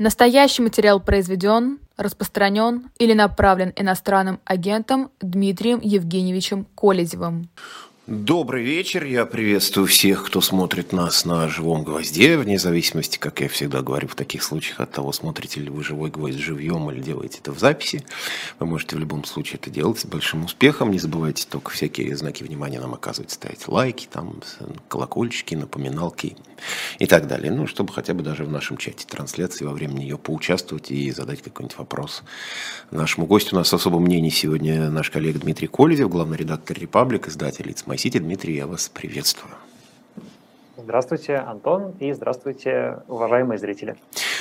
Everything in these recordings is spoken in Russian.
Настоящий материал произведен, распространен или направлен иностранным агентом Дмитрием Евгеньевичем Колезевым. Добрый вечер, я приветствую всех, кто смотрит нас на живом гвозде, вне зависимости, как я всегда говорю в таких случаях, от того, смотрите ли вы живой гвоздь живьем или делаете это в записи. Вы можете в любом случае это делать с большим успехом. Не забывайте только всякие знаки внимания нам оказывать, ставить лайки, там, колокольчики, напоминалки и так далее. Ну, чтобы хотя бы даже в нашем чате трансляции во время нее поучаствовать и задать какой-нибудь вопрос нашему гостю. У нас особо мнение сегодня наш коллега Дмитрий Колезев, главный редактор «Репаблик», издатель «It's My City». Дмитрий, я вас приветствую. Здравствуйте, Антон, и здравствуйте, уважаемые зрители.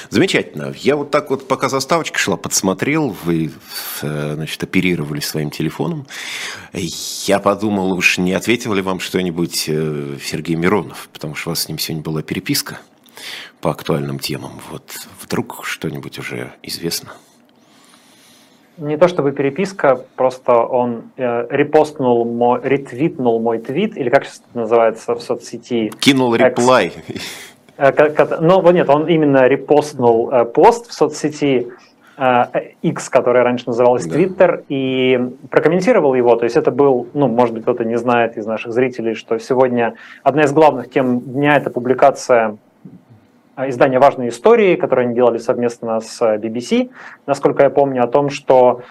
Замечательно. Я вот так вот, пока заставочка шла, подсмотрел, вы, значит, оперировали своим телефоном. Я подумал, уж не ответил ли вам что-нибудь Сергей Миронов, потому что у вас с ним сегодня была переписка по актуальным темам. Вот вдруг что-нибудь уже известно? Не то чтобы переписка, просто он ретвитнул мой твит, или как сейчас это называется в соцсети? Кинул реплай. Ну, нет, он именно репостнул пост в соцсети X, которая раньше называлась Twitter, и прокомментировал его. То есть это был, ну, может быть, кто-то не знает из наших зрителей, что сегодня одна из главных тем дня – это публикация издания «Важные истории», которые они делали совместно с BBC, насколько я помню, о том, что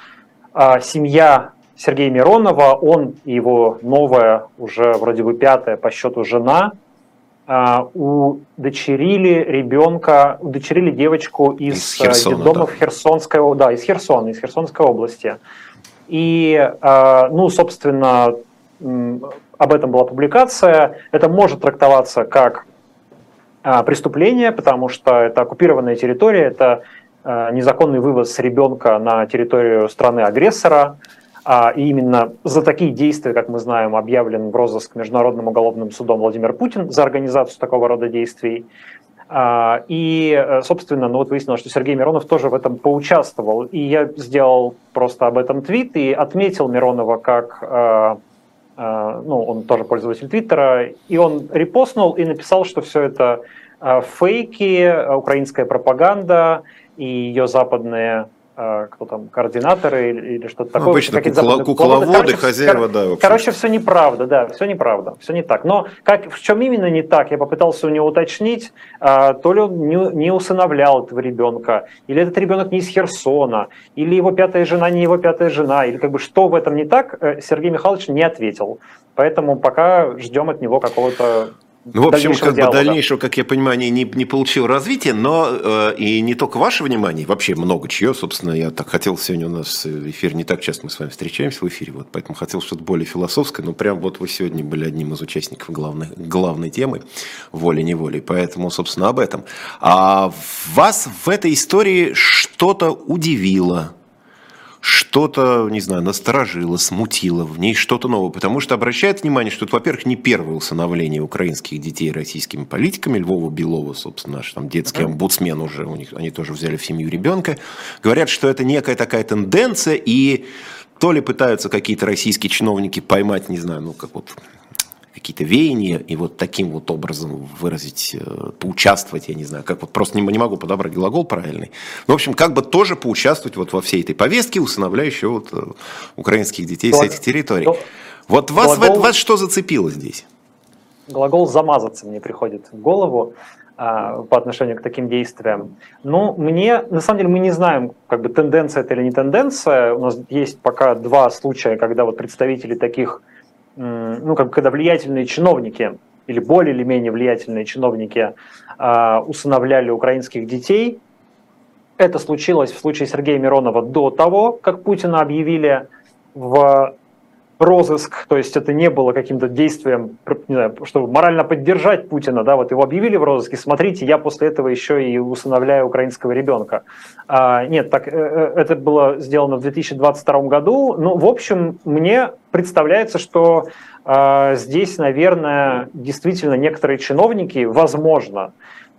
семья Сергея Миронова, он и его новая, уже вроде бы пятая по счету жена, удочерили девочку из Херсона, детдомов Херсонской, из Херсонской области. И, ну, собственно, об этом была публикация. Это может трактоваться как преступление, потому что это оккупированная территория, это незаконный вывоз ребенка на территорию страны-агрессора, и именно за такие действия, как мы знаем, объявлен в розыск Международным уголовным судом Владимир Путин за организацию такого рода действий. И, собственно, ну вот выяснилось, что Сергей Миронов тоже в этом поучаствовал, и я сделал просто об этом твит и отметил Миронова как... ну, он тоже пользователь Твиттера, и он репостнул и написал, что все это фейки, украинская пропаганда и ее западные, кто там, координаторы или что-то такое. Обычно кукловоды, хозяева, да. Короче, все неправда, да, все неправда, все не так. Но как, в чем именно не так, я попытался у него уточнить, то ли он не усыновлял этого ребенка, или этот ребенок не из Херсона, или его пятая жена не его пятая жена, или как бы что в этом не так, Сергей Михайлович не ответил. Поэтому пока ждем от него какого-то... Ну, в общем, как бы дальнейшего, как я понимаю, не получил развития, но и не только ваше внимание, вообще много чье, собственно, я так хотел сегодня у нас эфир, не так часто мы с вами встречаемся в эфире, вот, поэтому хотел что-то более философское, но прям вот вы сегодня были одним из участников главной темы, волей-неволей, поэтому, собственно, об этом. А вас в этой истории что-то удивило? Что-то, не знаю, насторожило, смутило, в ней что-то новое. Потому что обращает внимание, что это, во-первых, не первое усыновление украинских детей российскими политиками. Львова-Белова, собственно, наш там детский омбудсмен уже, у них, они тоже взяли в семью ребенка. Говорят, что это некая такая тенденция, и то ли пытаются какие-то российские чиновники поймать, не знаю, ну как вот... какие-то веяния, и вот таким вот образом выразить, поучаствовать, я не знаю, как вот просто не могу подобрать глагол правильный. Но, в общем, как бы тоже поучаствовать вот во всей этой повестке, усыновляющей вот украинских детей с этих территорий. Вот вас что зацепило здесь? Глагол «замазаться» мне приходит в голову по отношению к таким действиям. Ну, мне, на самом деле, мы не знаем, как бы тенденция это или не тенденция. У нас есть пока два случая, когда вот представители таких, ну, как бы, когда влиятельные чиновники или более или менее влиятельные чиновники усыновляли украинских детей. Это случилось в случае Сергея Миронова до того, как Путина объявили в розыск, то есть это не было каким-то действием, не знаю, чтобы морально поддержать Путина, да, вот его объявили в розыске, смотрите, я после этого еще и усыновляю украинского ребенка. Нет, так это было сделано в 2022 году, но, в общем, мне представляется, что здесь, наверное, действительно некоторые чиновники, возможно,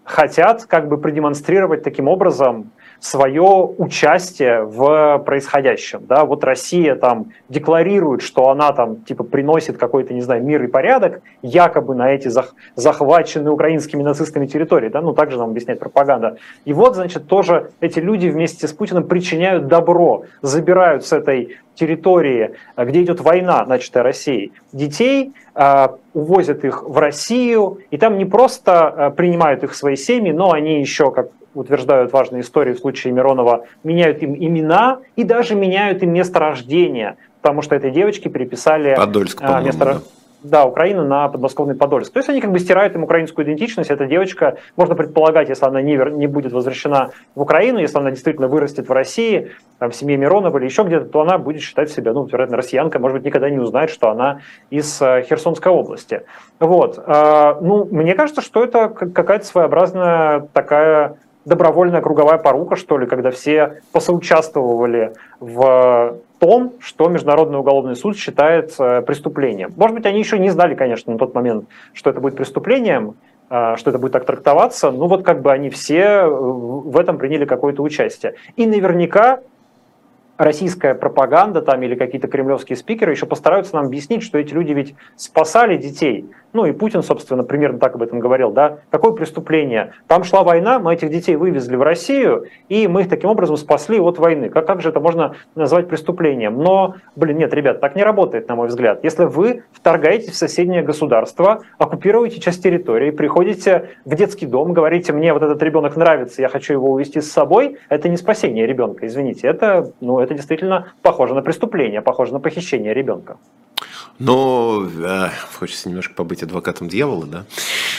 хотят как бы продемонстрировать таким образом свое участие в происходящем. Да? Вот Россия там декларирует, что она там типа приносит какой-то, не знаю, мир и порядок якобы на эти захваченные украинскими нацистами территории. Да? Ну, также нам объясняет пропаганда. И вот, значит, тоже эти люди вместе с Путиным причиняют добро, забирают с этой территории, где идет война, начатая Россией, детей, увозят их в Россию, и там не просто принимают их в свои семьи, но они еще, как утверждают важные истории в случае Миронова, меняют им имена и даже меняют им место рождения, потому что этой девочке переписали Подольск, место... Да, Украина на подмосковный Подольск. То есть они как бы стирают им украинскую идентичность. Эта девочка, можно предполагать, если она не будет возвращена в Украину, если она действительно вырастет в России, там, в семье Миронова или еще где-то, то она будет считать себя, ну, вероятно, россиянкой, может быть, никогда не узнает, что она из Херсонской области. Вот. Ну, мне кажется, что это какая-то своеобразная такая добровольная круговая порука, что ли, когда все посоучаствовали в том, что Международный уголовный суд считает преступлением. Может быть, они еще не знали, конечно, на тот момент, что это будет преступлением, что это будет так трактоваться, но вот как бы они все в этом приняли какое-то участие. И наверняка российская пропаганда там или какие-то кремлевские спикеры еще постараются нам объяснить, что эти люди ведь спасали детей. Ну и Путин, собственно, примерно так об этом говорил, да, какое преступление? Там шла война, мы этих детей вывезли в Россию, и мы их таким образом спасли от войны. Как же это можно назвать преступлением? Но, блин, нет, ребят, так не работает, на мой взгляд. Если вы вторгаетесь в соседнее государство, оккупируете часть территории, приходите в детский дом, говорите, мне вот этот ребенок нравится, я хочу его увезти с собой, это не спасение ребенка, извините, это действительно похоже на преступление, похоже на похищение ребенка. Но хочется немножко побыть адвокатом дьявола, да?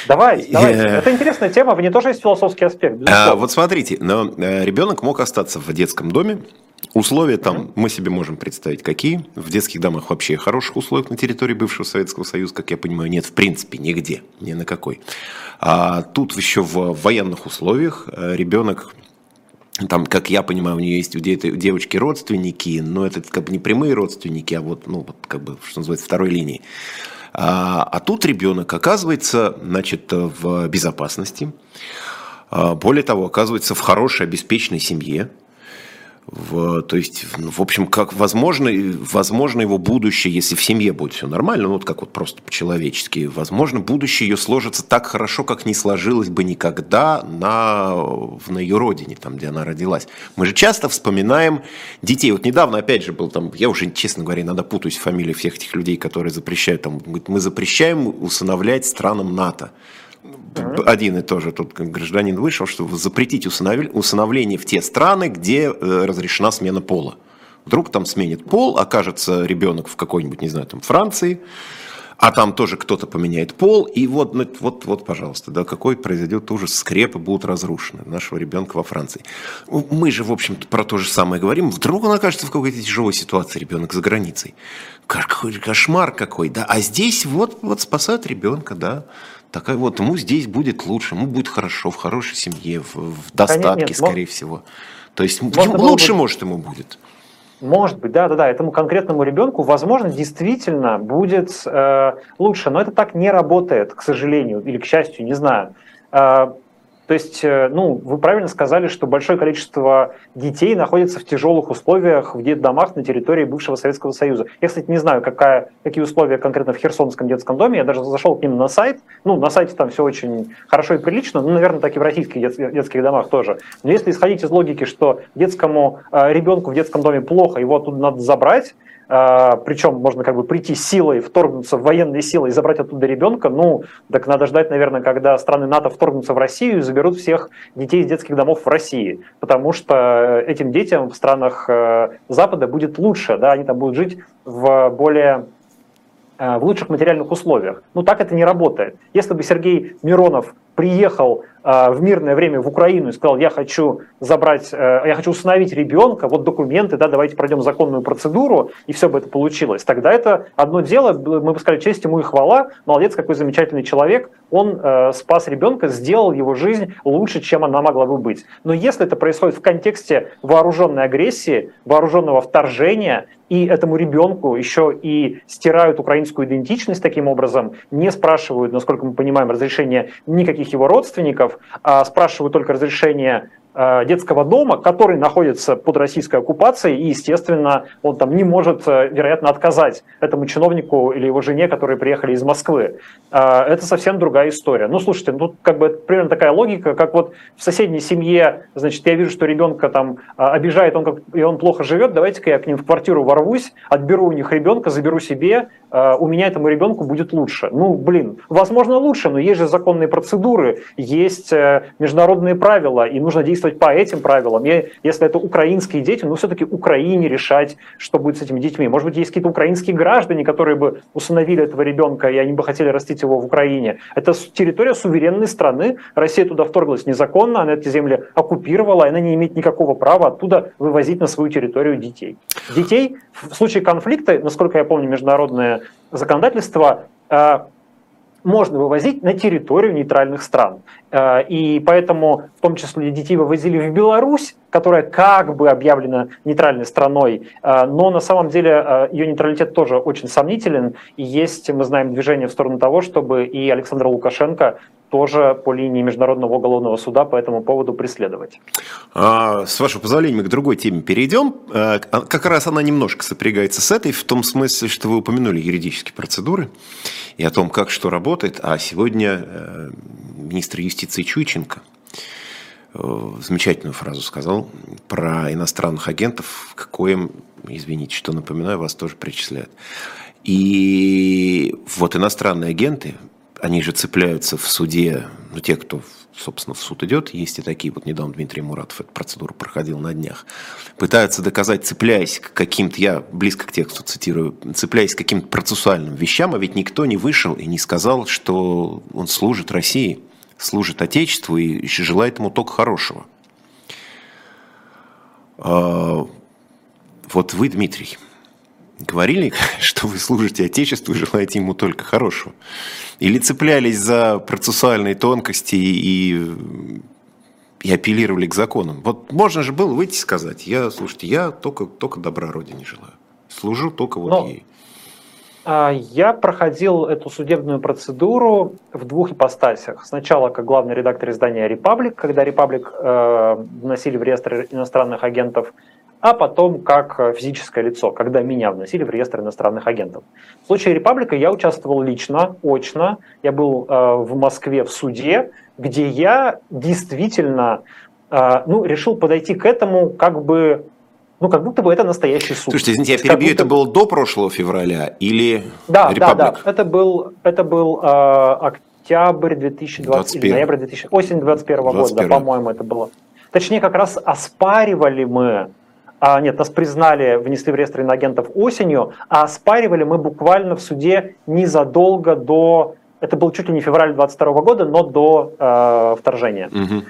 Давайте. Это интересная тема, в ней тоже есть философский аспект. Вот смотрите, но ребенок мог остаться в детском доме. Условия там мы себе можем представить какие. В детских домах вообще хороших условий на территории бывшего Советского Союза, как я понимаю, нет в принципе нигде, ни на какой. А тут еще в военных условиях ребенок... Там, как я понимаю, у нее есть у девочки родственники, но это как бы не прямые родственники, а вот, ну, вот как бы, что называется, второй линии. А тут ребенок оказывается, значит, в безопасности. Более того, оказывается в хорошей, обеспеченной семье. То есть, в общем, как возможно его будущее, если в семье будет все нормально, ну вот как вот просто по-человечески, возможно, будущее ее сложится так хорошо, как не сложилось бы никогда на ее родине, там, где она родилась. Мы же часто вспоминаем детей. Вот недавно, опять же, был там, я уже, честно говоря, иногда путаюсь в фамилии всех этих людей, которые запрещают, там, говорит, мы запрещаем усыновлять странам НАТО. Один и тоже тут гражданин вышел, что запретить усыновление в те страны, где разрешена смена пола. Вдруг там сменит пол, окажется ребенок в какой-нибудь, не знаю, там Франции, а там тоже кто-то поменяет пол, и вот пожалуйста, да, какой произойдет ужас, скрепы будут разрушены нашего ребенка во Франции. Мы же, в общем-то, про то же самое говорим. Вдруг он окажется в какой-то тяжелой ситуации, ребенок за границей. Какой кошмар какой, да. А здесь вот спасают ребенка, да. Такая вот, ему здесь будет лучше, ему будет хорошо, в хорошей семье, в достатке, скорее всего. То есть лучше, может, ему будет. Может быть, да, этому конкретному ребенку, возможно, действительно будет лучше, но это так не работает, к сожалению, или к счастью, не знаю. То есть, ну, вы правильно сказали, что большое количество детей находится в тяжелых условиях в детдомах на территории бывшего Советского Союза. Я, кстати, не знаю, какие условия конкретно в Херсонском детском доме. Я даже зашел к ним на сайт. Ну, на сайте там все очень хорошо и прилично. Ну, наверное, так и в российских детских домах тоже. Но если исходить из логики, что детскому ребенку в детском доме плохо, его оттуда надо забрать, причем можно как бы прийти силой, вторгнуться в военные силы и забрать оттуда ребенка, ну, так надо ждать, наверное, когда страны НАТО вторгнутся в Россию и заберут всех детей из детских домов в России, потому что этим детям в странах Запада будет лучше, да, они там будут жить в лучших материальных условиях. Ну, так это не работает. Если бы Сергей Миронов приехал в мирное время в Украину и сказал, я хочу усыновить ребенка, вот документы, да, давайте пройдем законную процедуру, и все бы это получилось. Тогда это одно дело, мы бы сказали, честь ему и хвала, молодец, какой замечательный человек, он спас ребенка, сделал его жизнь лучше, чем она могла бы быть. Но если это происходит в контексте вооруженной агрессии, вооруженного вторжения, и этому ребенку еще и стирают украинскую идентичность таким образом, не спрашивают, насколько мы понимаем, разрешения никаких его родственников, спрашивают только разрешение детского дома, который находится под российской оккупацией, и, естественно, он там не может, вероятно, отказать этому чиновнику или его жене, которые приехали из Москвы. Это совсем другая история. Ну, слушайте, ну, тут как бы примерно такая логика, как вот в соседней семье, значит, я вижу, что ребенка там обижает, и он плохо живет, давайте-ка я к ним в квартиру ворвусь, отберу у них ребенка, заберу себе, у меня этому ребенку будет лучше. Ну, блин, возможно, лучше, но есть же законные процедуры, есть международные правила, и нужно действовать по этим правилам. И если это украинские дети, ну все-таки Украине решать, что будет с этими детьми. Может быть, есть какие-то украинские граждане, которые бы усыновили этого ребенка, и они бы хотели растить его в Украине. Это территория суверенной страны. Россия туда вторглась незаконно, она эти земли оккупировала, и она не имеет никакого права оттуда вывозить на свою территорию детей. Детей в случае конфликта, насколько я помню, международное законодательство можно вывозить на территорию нейтральных стран. И поэтому, в том числе, детей вывозили в Беларусь, которая как бы объявлена нейтральной страной, но на самом деле ее нейтралитет тоже очень сомнителен. И есть, мы знаем, движение в сторону того, чтобы и Александра Лукашенко тоже по линии Международного уголовного суда по этому поводу преследовать. С вашего позволения мы к другой теме перейдем. Как раз она немножко сопрягается с этой, в том смысле, что вы упомянули юридические процедуры и о том, как что работает. А сегодня министр юстиции Чуйченко замечательную фразу сказал про иностранных агентов, к коим, извините, что напоминаю, вас тоже причисляют. И вот иностранные агенты, они же цепляются в суде, ну, те, кто, собственно, в суд идет, есть и такие, вот недавно Дмитрий Муратов эту процедуру проходил на днях, пытаются доказать, цепляясь к каким-то, я близко к тексту цитирую, цепляясь к каким-то процессуальным вещам, а ведь никто не вышел и не сказал, что он служит России, служит Отечеству и желает ему только хорошего. Вот вы, Дмитрий, говорили, что вы служите Отечеству и желаете ему только хорошего? Или цеплялись за процессуальные тонкости и апеллировали к законам? Вот можно же было выйти и сказать, слушайте, я только добра Родине желаю, служу только вот ей. Я проходил эту судебную процедуру в двух ипостасях. Сначала как главный редактор издания «Репаблик», когда «Репаблик» вносили в реестр иностранных агентов, а потом как физическое лицо, когда меня вносили в реестр иностранных агентов. В случае «Репаблика» я участвовал лично, очно. Я был в Москве в суде, где я действительно решил подойти к этому как бы, как будто бы это настоящий суд. Слушайте, извините, я перебью, это было до прошлого февраля или «Репаблик»? Да, это был октябрь 2020, или ноябрь 2020, осень 2021 года, да, по-моему, это было. Точнее, как раз оспаривали мы, нет, нас признали, внесли в реестр иноагентов осенью, а оспаривали мы буквально в суде незадолго до, это был чуть ли не февраль 2022 года, но до вторжения. Угу.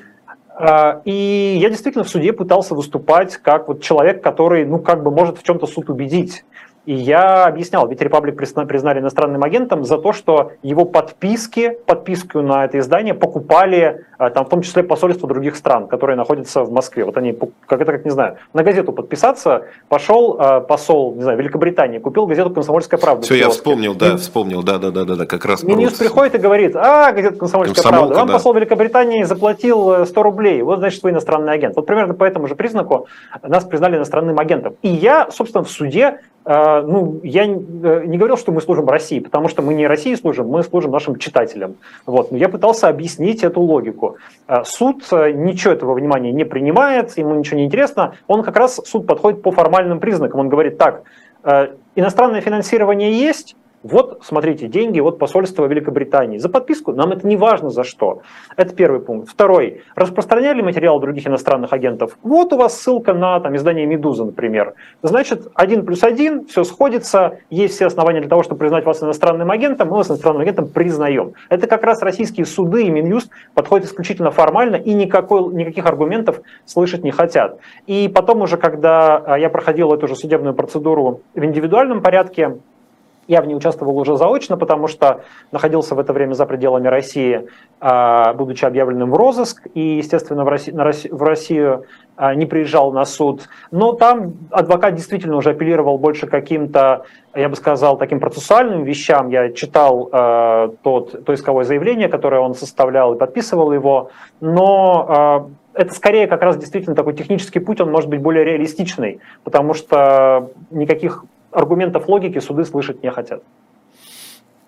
И я действительно в суде пытался выступать как вот человек, который, может в чем-то суд убедить. И я объяснял, ведь «Репаблик» признали иностранным агентом за то, что его подписку на это издание покупали, там, в том числе посольства других стран, которые находятся в Москве. Вот они, на газету подписаться, пошел посол, Великобритании, купил газету «Комсомольская правда». Все, я вспомнил, как раз. Минюст приходит и говорит, газета «Комсомольская правда». Вам посол Великобритании заплатил 100 рублей, вот значит, вы иностранный агент. Вот примерно по этому же признаку нас признали иностранным агентом. И я, собственно, в суде, я не говорил, что мы служим России, потому что мы не России служим, мы служим нашим читателям. Вот. Но я пытался объяснить эту логику. Суд ничего этого внимания не принимает, ему ничего не интересно. Он как раз, суд подходит по формальным признакам. Он говорит так, иностранное финансирование есть, вот, смотрите, деньги от посольства Великобритании. За подписку нам это не важно за что. Это первый пункт. Второй. Распространяли материал других иностранных агентов? Вот у вас ссылка на издание «Медуза», например. Значит, 1+1, все сходится, есть все основания для того, чтобы признать вас иностранным агентом, мы вас иностранным агентом признаем. Это как раз российские суды и Минюст подходят исключительно формально и никаких аргументов слышать не хотят. И потом уже, когда я проходил эту же судебную процедуру в индивидуальном порядке, я в ней участвовал уже заочно, потому что находился в это время за пределами России, будучи объявленным в розыск, и, естественно, в Россию не приезжал на суд. Но там адвокат действительно уже апеллировал больше каким-то, я бы сказал, таким процессуальным вещам. Я читал то исковое заявление, которое он составлял и подписывал его, но это скорее как раз действительно такой технический путь, он может быть более реалистичный, потому что никаких аргументов логики суды слышать не хотят.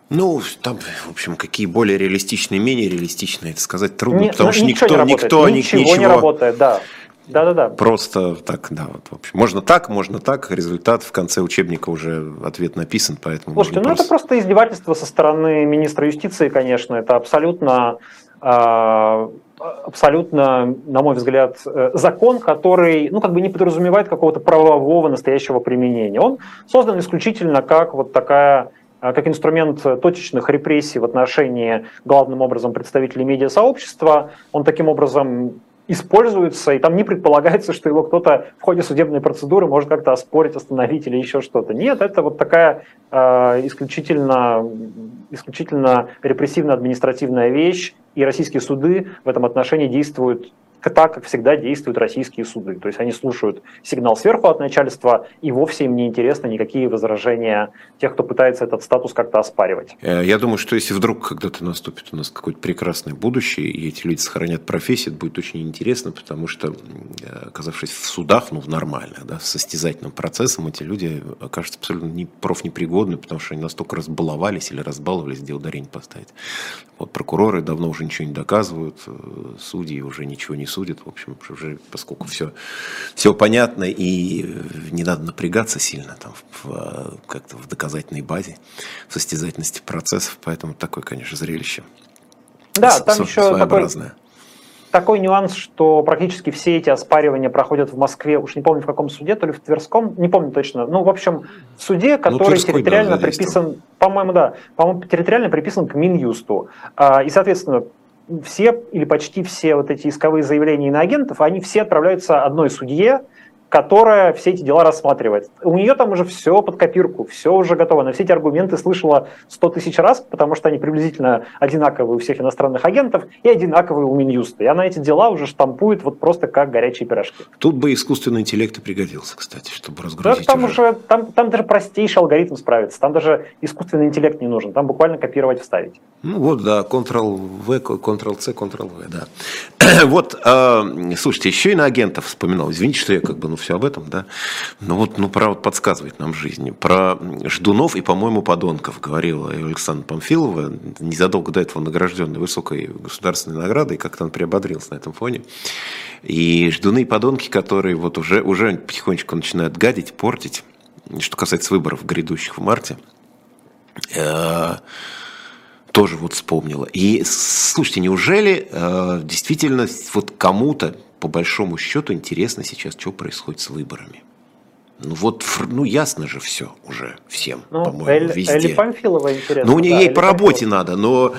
Ну, там, в общем, какие более реалистичные, менее реалистичные, это сказать трудно, потому что ничего не работает, да. Да-да-да. Просто так, да. Вот, в общем, можно так, результат в конце учебника уже ответ написан, поэтому... Слушайте, это просто издевательство со стороны министра юстиции, конечно, это абсолютно, на мой взгляд, закон, который, не подразумевает какого-то правового настоящего применения. Он создан исключительно как как инструмент точечных репрессий в отношении, главным образом, представителей медиасообщества. Он таким образом используется, и там не предполагается, что его кто-то в ходе судебной процедуры может как-то оспорить, остановить или еще что-то. Нет, это исключительно репрессивно-административная вещь, и российские суды в этом отношении действуют так, как всегда действуют российские суды. То есть они слушают сигнал сверху от начальства, и вовсе им не интересны никакие возражения тех, кто пытается этот статус как-то оспаривать. Я думаю, что если вдруг когда-то наступит у нас какое-то прекрасное будущее, и эти люди сохранят профессию, это будет очень интересно, потому что, оказавшись в судах, нормально, да, с состязательным процессом, эти люди окажутся абсолютно профнепригодны, потому что они настолько разбаловались или разбаловались, где ударение поставить. Вот прокуроры давно уже ничего не доказывают, судьи уже ничего не судят, в общем, уже, поскольку все понятно и не надо напрягаться сильно там как-то в доказательной базе, в состязательности процессов, поэтому такое, конечно, зрелище. Да, там еще такой нюанс, что практически все эти оспаривания проходят в Москве, уж не помню в каком суде, то ли в Тверском, не помню точно, в общем, в суде, который Тверской, территориально приписан, по-моему, территориально приписан к Минюсту, и, соответственно, все или почти все вот эти исковые заявления иноагентов, они все отправляются одной судье, которая все эти дела рассматривает. У нее там уже все под копирку, все уже готово. Она все эти аргументы слышала 100 000 раз, потому что они приблизительно одинаковые у всех иностранных агентов и одинаковые у Минюста. И она эти дела уже штампует просто как горячие пирожки. Тут бы искусственный интеллект и пригодился, кстати, чтобы разгрузить. Да, там даже простейший алгоритм справится. Там даже искусственный интеллект не нужен. Там буквально копировать, вставить. Ctrl-V, Ctrl-C, Ctrl-V, да. Слушайте, еще иноагентов вспоминал. Извините, что я все об этом, да. Право подсказывает нам жизнь. Про ждунов и, по-моему, подонков говорила Александра Памфилова, незадолго до этого награжденный высокой государственной наградой, как-то он приободрился на этом фоне. И ждуны и подонки, которые уже потихонечку начинают гадить, портить. Что касается выборов, грядущих в марте, тоже вспомнила. И слушайте, неужели действительно кому-то по большому счету интересно сейчас, что происходит с выборами. Ясно же все уже всем, по-моему, везде. Элле Памфилова интересно. Ей по работе надо, но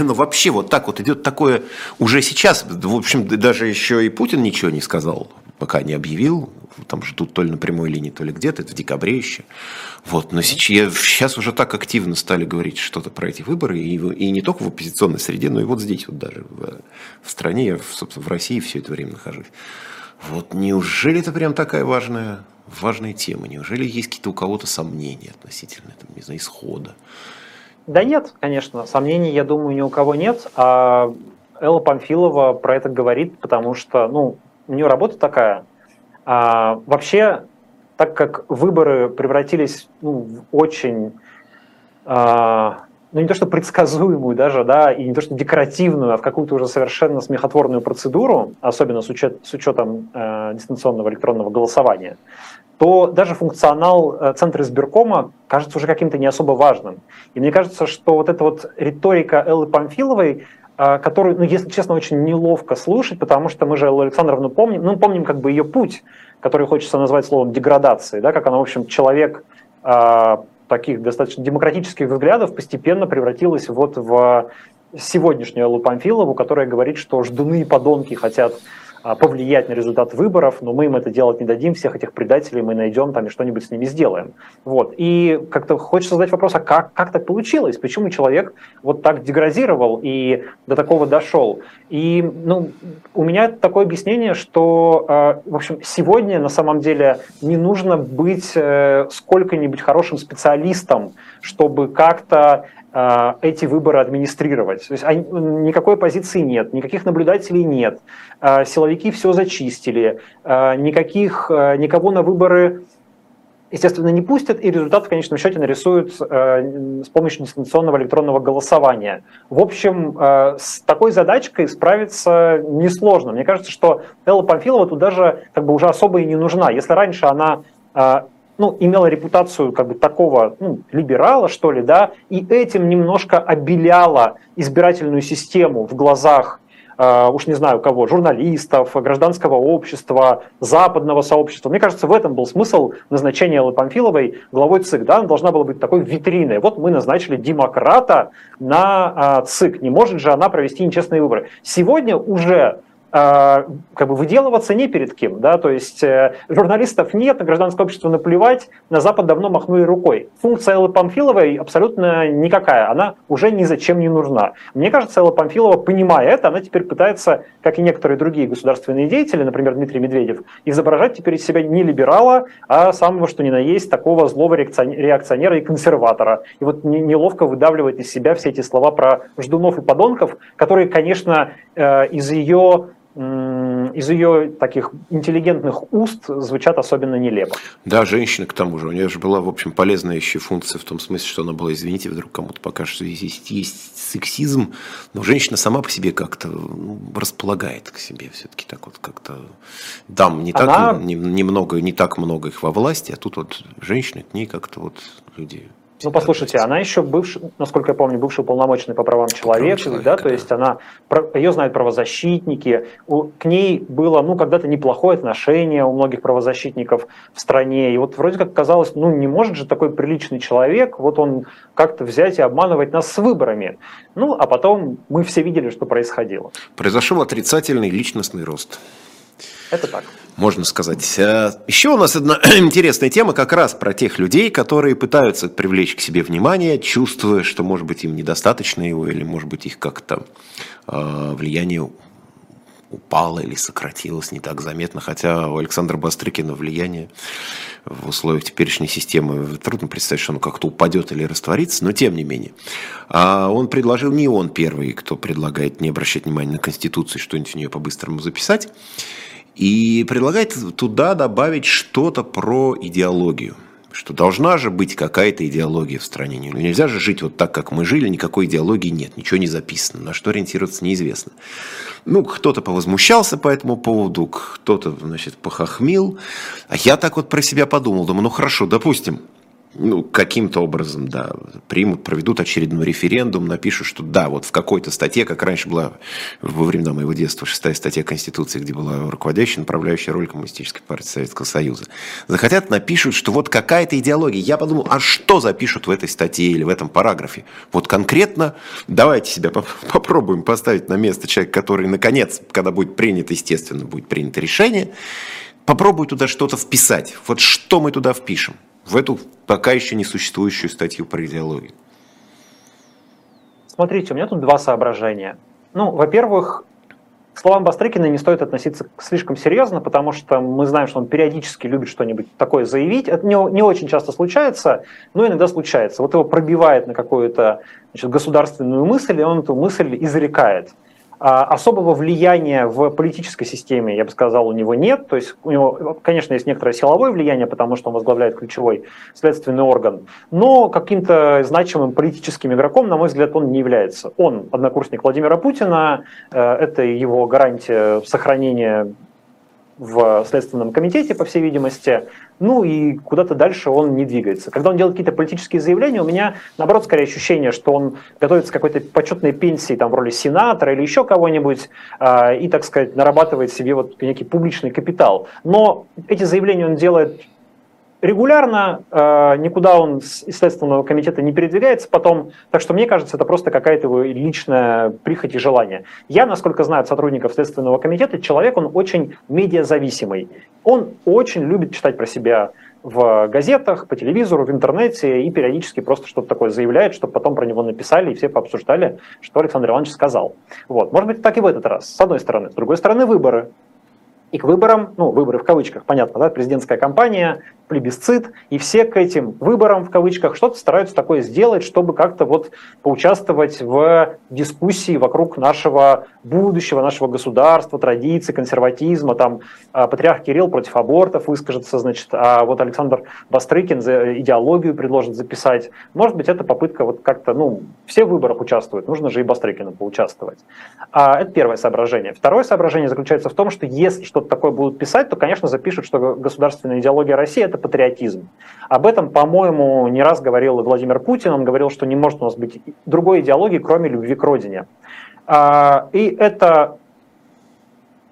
вообще так идет такое уже сейчас. В общем, даже еще и Путин ничего не сказал, пока не объявил. Там ждут то ли на прямой линии, то ли где-то, это в декабре еще. Но сейчас уже так активно стали говорить что-то про эти выборы, и не только в оппозиционной среде, но и здесь даже в стране, я, собственно, в России все это время нахожусь. Неужели это прям такая важная тема? Неужели есть какие-то у кого-то сомнения относительно этого, не знаю, исхода? Да нет, конечно, сомнений, я думаю, ни у кого нет. А Элла Памфилова про это говорит, потому что, у нее работа такая. Вообще, так как выборы превратились в очень, не то что предсказуемую даже, да, и не то что декоративную, а в какую-то уже совершенно смехотворную процедуру, особенно с учетом дистанционного электронного голосования, то даже функционал Центра избиркома кажется уже каким-то не особо важным. И мне кажется, что эта риторика Эллы Памфиловой, которую, если честно, очень неловко слушать, потому что мы же Эллу Александровну помним, помним ее путь, который хочется назвать словом деградации, да, как она, в общем, человек таких достаточно демократических взглядов постепенно превратилась в сегодняшнюю Эллу Памфилову, которая говорит, что ждуны и подонки хотят повлиять на результат выборов, но мы им это делать не дадим, всех этих предателей мы найдем там и что-нибудь с ними сделаем. Вот. И как-то хочется задать вопрос, а как так получилось? Почему человек вот так деградировал и до такого дошел? И ну, у меня такое объяснение, что, в общем, сегодня на самом деле не нужно быть сколько-нибудь хорошим специалистом, чтобы как-то эти выборы администрировать. То есть никакой оппозиции нет, никаких наблюдателей нет, силовики все зачистили, никого на выборы, естественно, не пустят, и результат в конечном счете нарисуют с помощью дистанционного электронного голосования. В общем, с такой задачкой справиться несложно. Мне кажется, что Элла Памфилова тут даже как бы уже особо и не нужна. Если раньше она ну, имела репутацию как бы такого либерала, что ли, да, и этим немножко обеляла избирательную систему в глазах, уж не знаю кого, журналистов, гражданского общества, западного сообщества. Мне кажется, в этом был смысл назначения Эллы Памфиловой главой ЦИК. Да? Она должна была быть такой витриной. Вот мы назначили демократа на ЦИК. Не может же она провести нечестные выборы. Сегодня уже как бы выделываться не перед кем, да, то есть журналистов нет, на гражданское общество наплевать, на Запад давно махнули рукой. Функция Эллы Памфиловой абсолютно никакая, она уже ни зачем не нужна. Мне кажется, Элла Памфилова, понимая это, она теперь пытается, как и некоторые другие государственные деятели, например, Дмитрий Медведев, изображать теперь из себя не либерала, а самого что ни на есть такого злого реакционера и консерватора. И вот неловко выдавливает из себя все эти слова про ждунов и подонков, которые, конечно, из ее таких интеллигентных уст звучат особенно нелепо. Да, женщина к тому же. У нее же была, в общем, полезная еще функция в том смысле, что она была, извините, вдруг кому-то покажется, есть сексизм, но женщина сама по себе как-то располагает к себе все-таки так вот как-то. Дам не так немного, не так много их во власти, а тут вот женщины к ней как-то вот люди. Ну, послушайте, она еще бывшая, насколько я помню, бывший уполномоченный по правам человека, да, то есть она, ее знают правозащитники, к ней было, ну, когда-то неплохое отношение у многих правозащитников в стране, и вот вроде как казалось, ну, не может же такой приличный человек, вот он как-то взять и обманывать нас с выборами. Ну, а потом мы все видели, что происходило. Произошел отрицательный личностный рост. Это так. Можно сказать. Еще у нас одна интересная тема как раз про тех людей, которые пытаются привлечь к себе внимание, чувствуя, что, может быть, им недостаточно его, или, может быть, их как-то влияние упало или сократилось не так заметно. Хотя у Александра Бастрыкина влияние в условиях теперешней системы трудно представить, что оно как-то упадет или растворится, но тем не менее. Он предложил, не он первый, кто предлагает не обращать внимания на Конституцию, что-нибудь в нее по-быстрому записать. И предлагает туда добавить что-то про идеологию. Что должна же быть какая-то идеология в стране. Нельзя же жить вот так, как мы жили, никакой идеологии нет, ничего не записано, на что ориентироваться неизвестно. Ну, кто-то повозмущался по этому поводу, кто-то, значит, похохмил. А я так вот про себя подумал, думаю, ну хорошо, допустим, ну, каким-то образом, да, примут, проведут очередной референдум, напишут, что да, вот в какой-то статье, как раньше была во времена моего детства 6-я статья Конституции, где была руководящая, направляющая роль Коммунистической партии Советского Союза. Захотят, напишут, что вот какая-то идеология. Я подумал, а что запишут в этой статье или в этом параграфе? Вот конкретно давайте себя попробуем поставить на место человека, который, наконец, когда будет принято, естественно, будет принято решение, попробуй туда что-то вписать. Вот что мы туда впишем? В эту пока еще не существующую статью про идеологию. Смотрите, у меня тут два соображения. Ну, во-первых, к словам Бастрыкина не стоит относиться слишком серьезно, потому что мы знаем, что он периодически любит что-нибудь такое заявить. Это не очень часто случается, но иногда случается. Вот его пробивает на какую-то, значит, государственную мысль, и он эту мысль изрекает. Особого влияния в политической системе, я бы сказал, у него нет. То есть у него, конечно, есть некоторое силовое влияние, потому что он возглавляет ключевой следственный орган, но каким-то значимым политическим игроком, на мой взгляд, он не является. Он однокурсник Владимира Путина, это его гарантия сохранения в Следственном комитете, по всей видимости, ну и куда-то дальше он не двигается. Когда он делает какие-то политические заявления, у меня, наоборот, скорее ощущение, что он готовится к какой-то почетной пенсии там, в роли сенатора или еще кого-нибудь и, так сказать, нарабатывает себе вот некий публичный капитал. Но эти заявления он делает регулярно, никуда он из Следственного комитета не передвигается потом, так что мне кажется, это просто какая-то его личная прихоть и желание. Я, насколько знаю от сотрудников Следственного комитета, человек, он очень медиазависимый, он очень любит читать про себя в газетах, по телевизору, в интернете и периодически просто что-то такое заявляет, чтобы потом про него написали и все пообсуждали, что Александр Иванович сказал. Вот. Может быть, так и в этот раз, с одной стороны. С другой стороны, выборы. И к выборам, ну, выборы в кавычках, понятно, да, президентская кампания, плебисцит, и все к этим выборам в кавычках что-то стараются такое сделать, чтобы как-то вот поучаствовать в дискуссии вокруг нашего будущего, нашего государства, традиций, консерватизма, там, патриарх Кирилл против абортов выскажется, значит, а вот Александр Бастрыкин за идеологию предложит записать. Может быть, это попытка вот как-то, ну, все в выборах участвуют, нужно же и Бастрыкину поучаствовать. Это первое соображение. Второе соображение заключается в том, что если что-то такое будут писать, то, конечно, запишут, что государственная идеология России – это патриотизм. Об этом, по-моему, не раз говорил и Владимир Путин. Он говорил, что не может у нас быть другой идеологии, кроме любви к родине. И это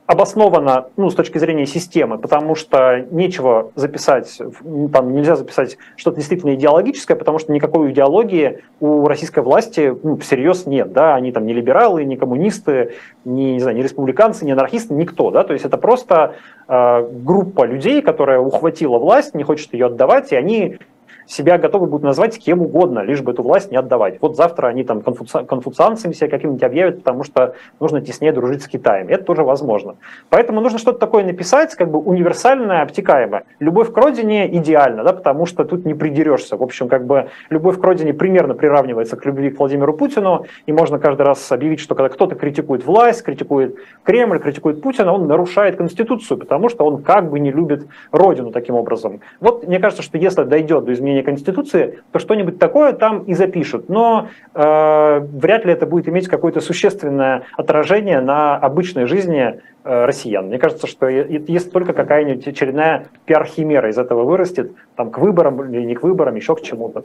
обосновано, ну, с точки зрения системы, потому что нечего записать, там нельзя записать что-то действительно идеологическое, потому что никакой идеологии у российской власти, ну, всерьез нет, да, они там не либералы, не коммунисты, не знаю, не республиканцы, не анархисты, никто, да, то есть это просто группа людей, которая ухватила власть, не хочет ее отдавать, и они себя готовы будут назвать кем угодно, лишь бы эту власть не отдавать. Вот завтра они там конфуцианцами себя каким-нибудь объявят, потому что нужно теснее дружить с Китаем. Это тоже возможно. Поэтому нужно что-то такое написать, как бы универсальное, обтекаемое. Любовь к родине идеально, да, потому что тут не придерешься. В общем, как бы любовь к родине примерно приравнивается к любви к Владимиру Путину, и можно каждый раз объявить, что когда кто-то критикует власть, критикует Кремль, критикует Путина, он нарушает Конституцию, потому что он как бы не любит родину таким образом. Вот мне кажется, что если дойдет до изменения Конституции, то что-нибудь такое там и запишут. Но вряд ли это будет иметь какое-то существенное отражение на обычной жизни россиян. Мне кажется, что если только какая-нибудь очередная пиар-химера из этого вырастет, там к выборам или не к выборам, еще к чему-то.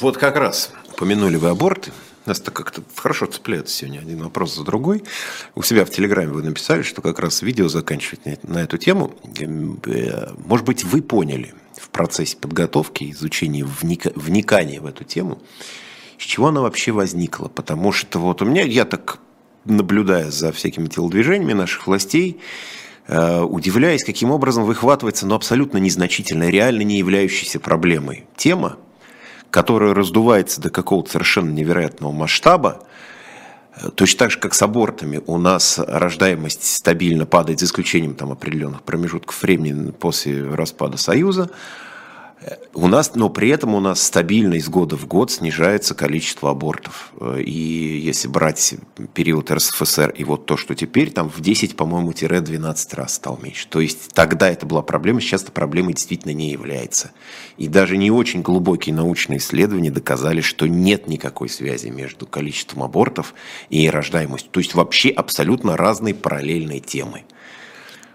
Вот как раз упомянули вы аборты. У нас-то как-то хорошо цепляется сегодня один вопрос за другой. У себя в Телеграме вы написали, что как раз видео заканчивает на эту тему. Может быть, вы поняли в процессе подготовки, изучения, вникания в эту тему, с чего она вообще возникла. Потому что вот у меня, я так наблюдая за всякими телодвижениями наших властей, удивляясь, каким образом выхватывается, но абсолютно незначительная, реально не являющаяся проблемой тема, которая раздувается до какого-то совершенно невероятного масштаба. Точно так же, как с абортами, у нас рождаемость стабильно падает, за исключением там определенных промежутков времени после распада Союза. У нас, но при этом у нас стабильно из года в год снижается количество абортов. И если брать период РСФСР и вот то, что теперь, там в 10, по-моему, 12 раз стал меньше. То есть тогда это была проблема, сейчас эта проблема действительно не является. И даже не очень глубокие научные исследования доказали, что нет никакой связи между количеством абортов и рождаемостью. То есть вообще абсолютно разные параллельные темы.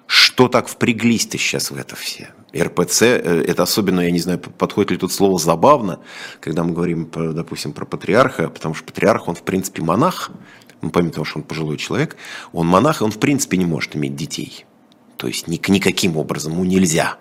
Что так впряглись-то сейчас в это все? РПЦ, это особенно, я не знаю, подходит ли тут слово «забавно», когда мы говорим, допустим, про патриарха, потому что патриарх, он, в принципе, монах, ну, помимо того, что он пожилой человек, он монах, и он, в принципе, не может иметь детей. То есть никаким образом ему нельзя.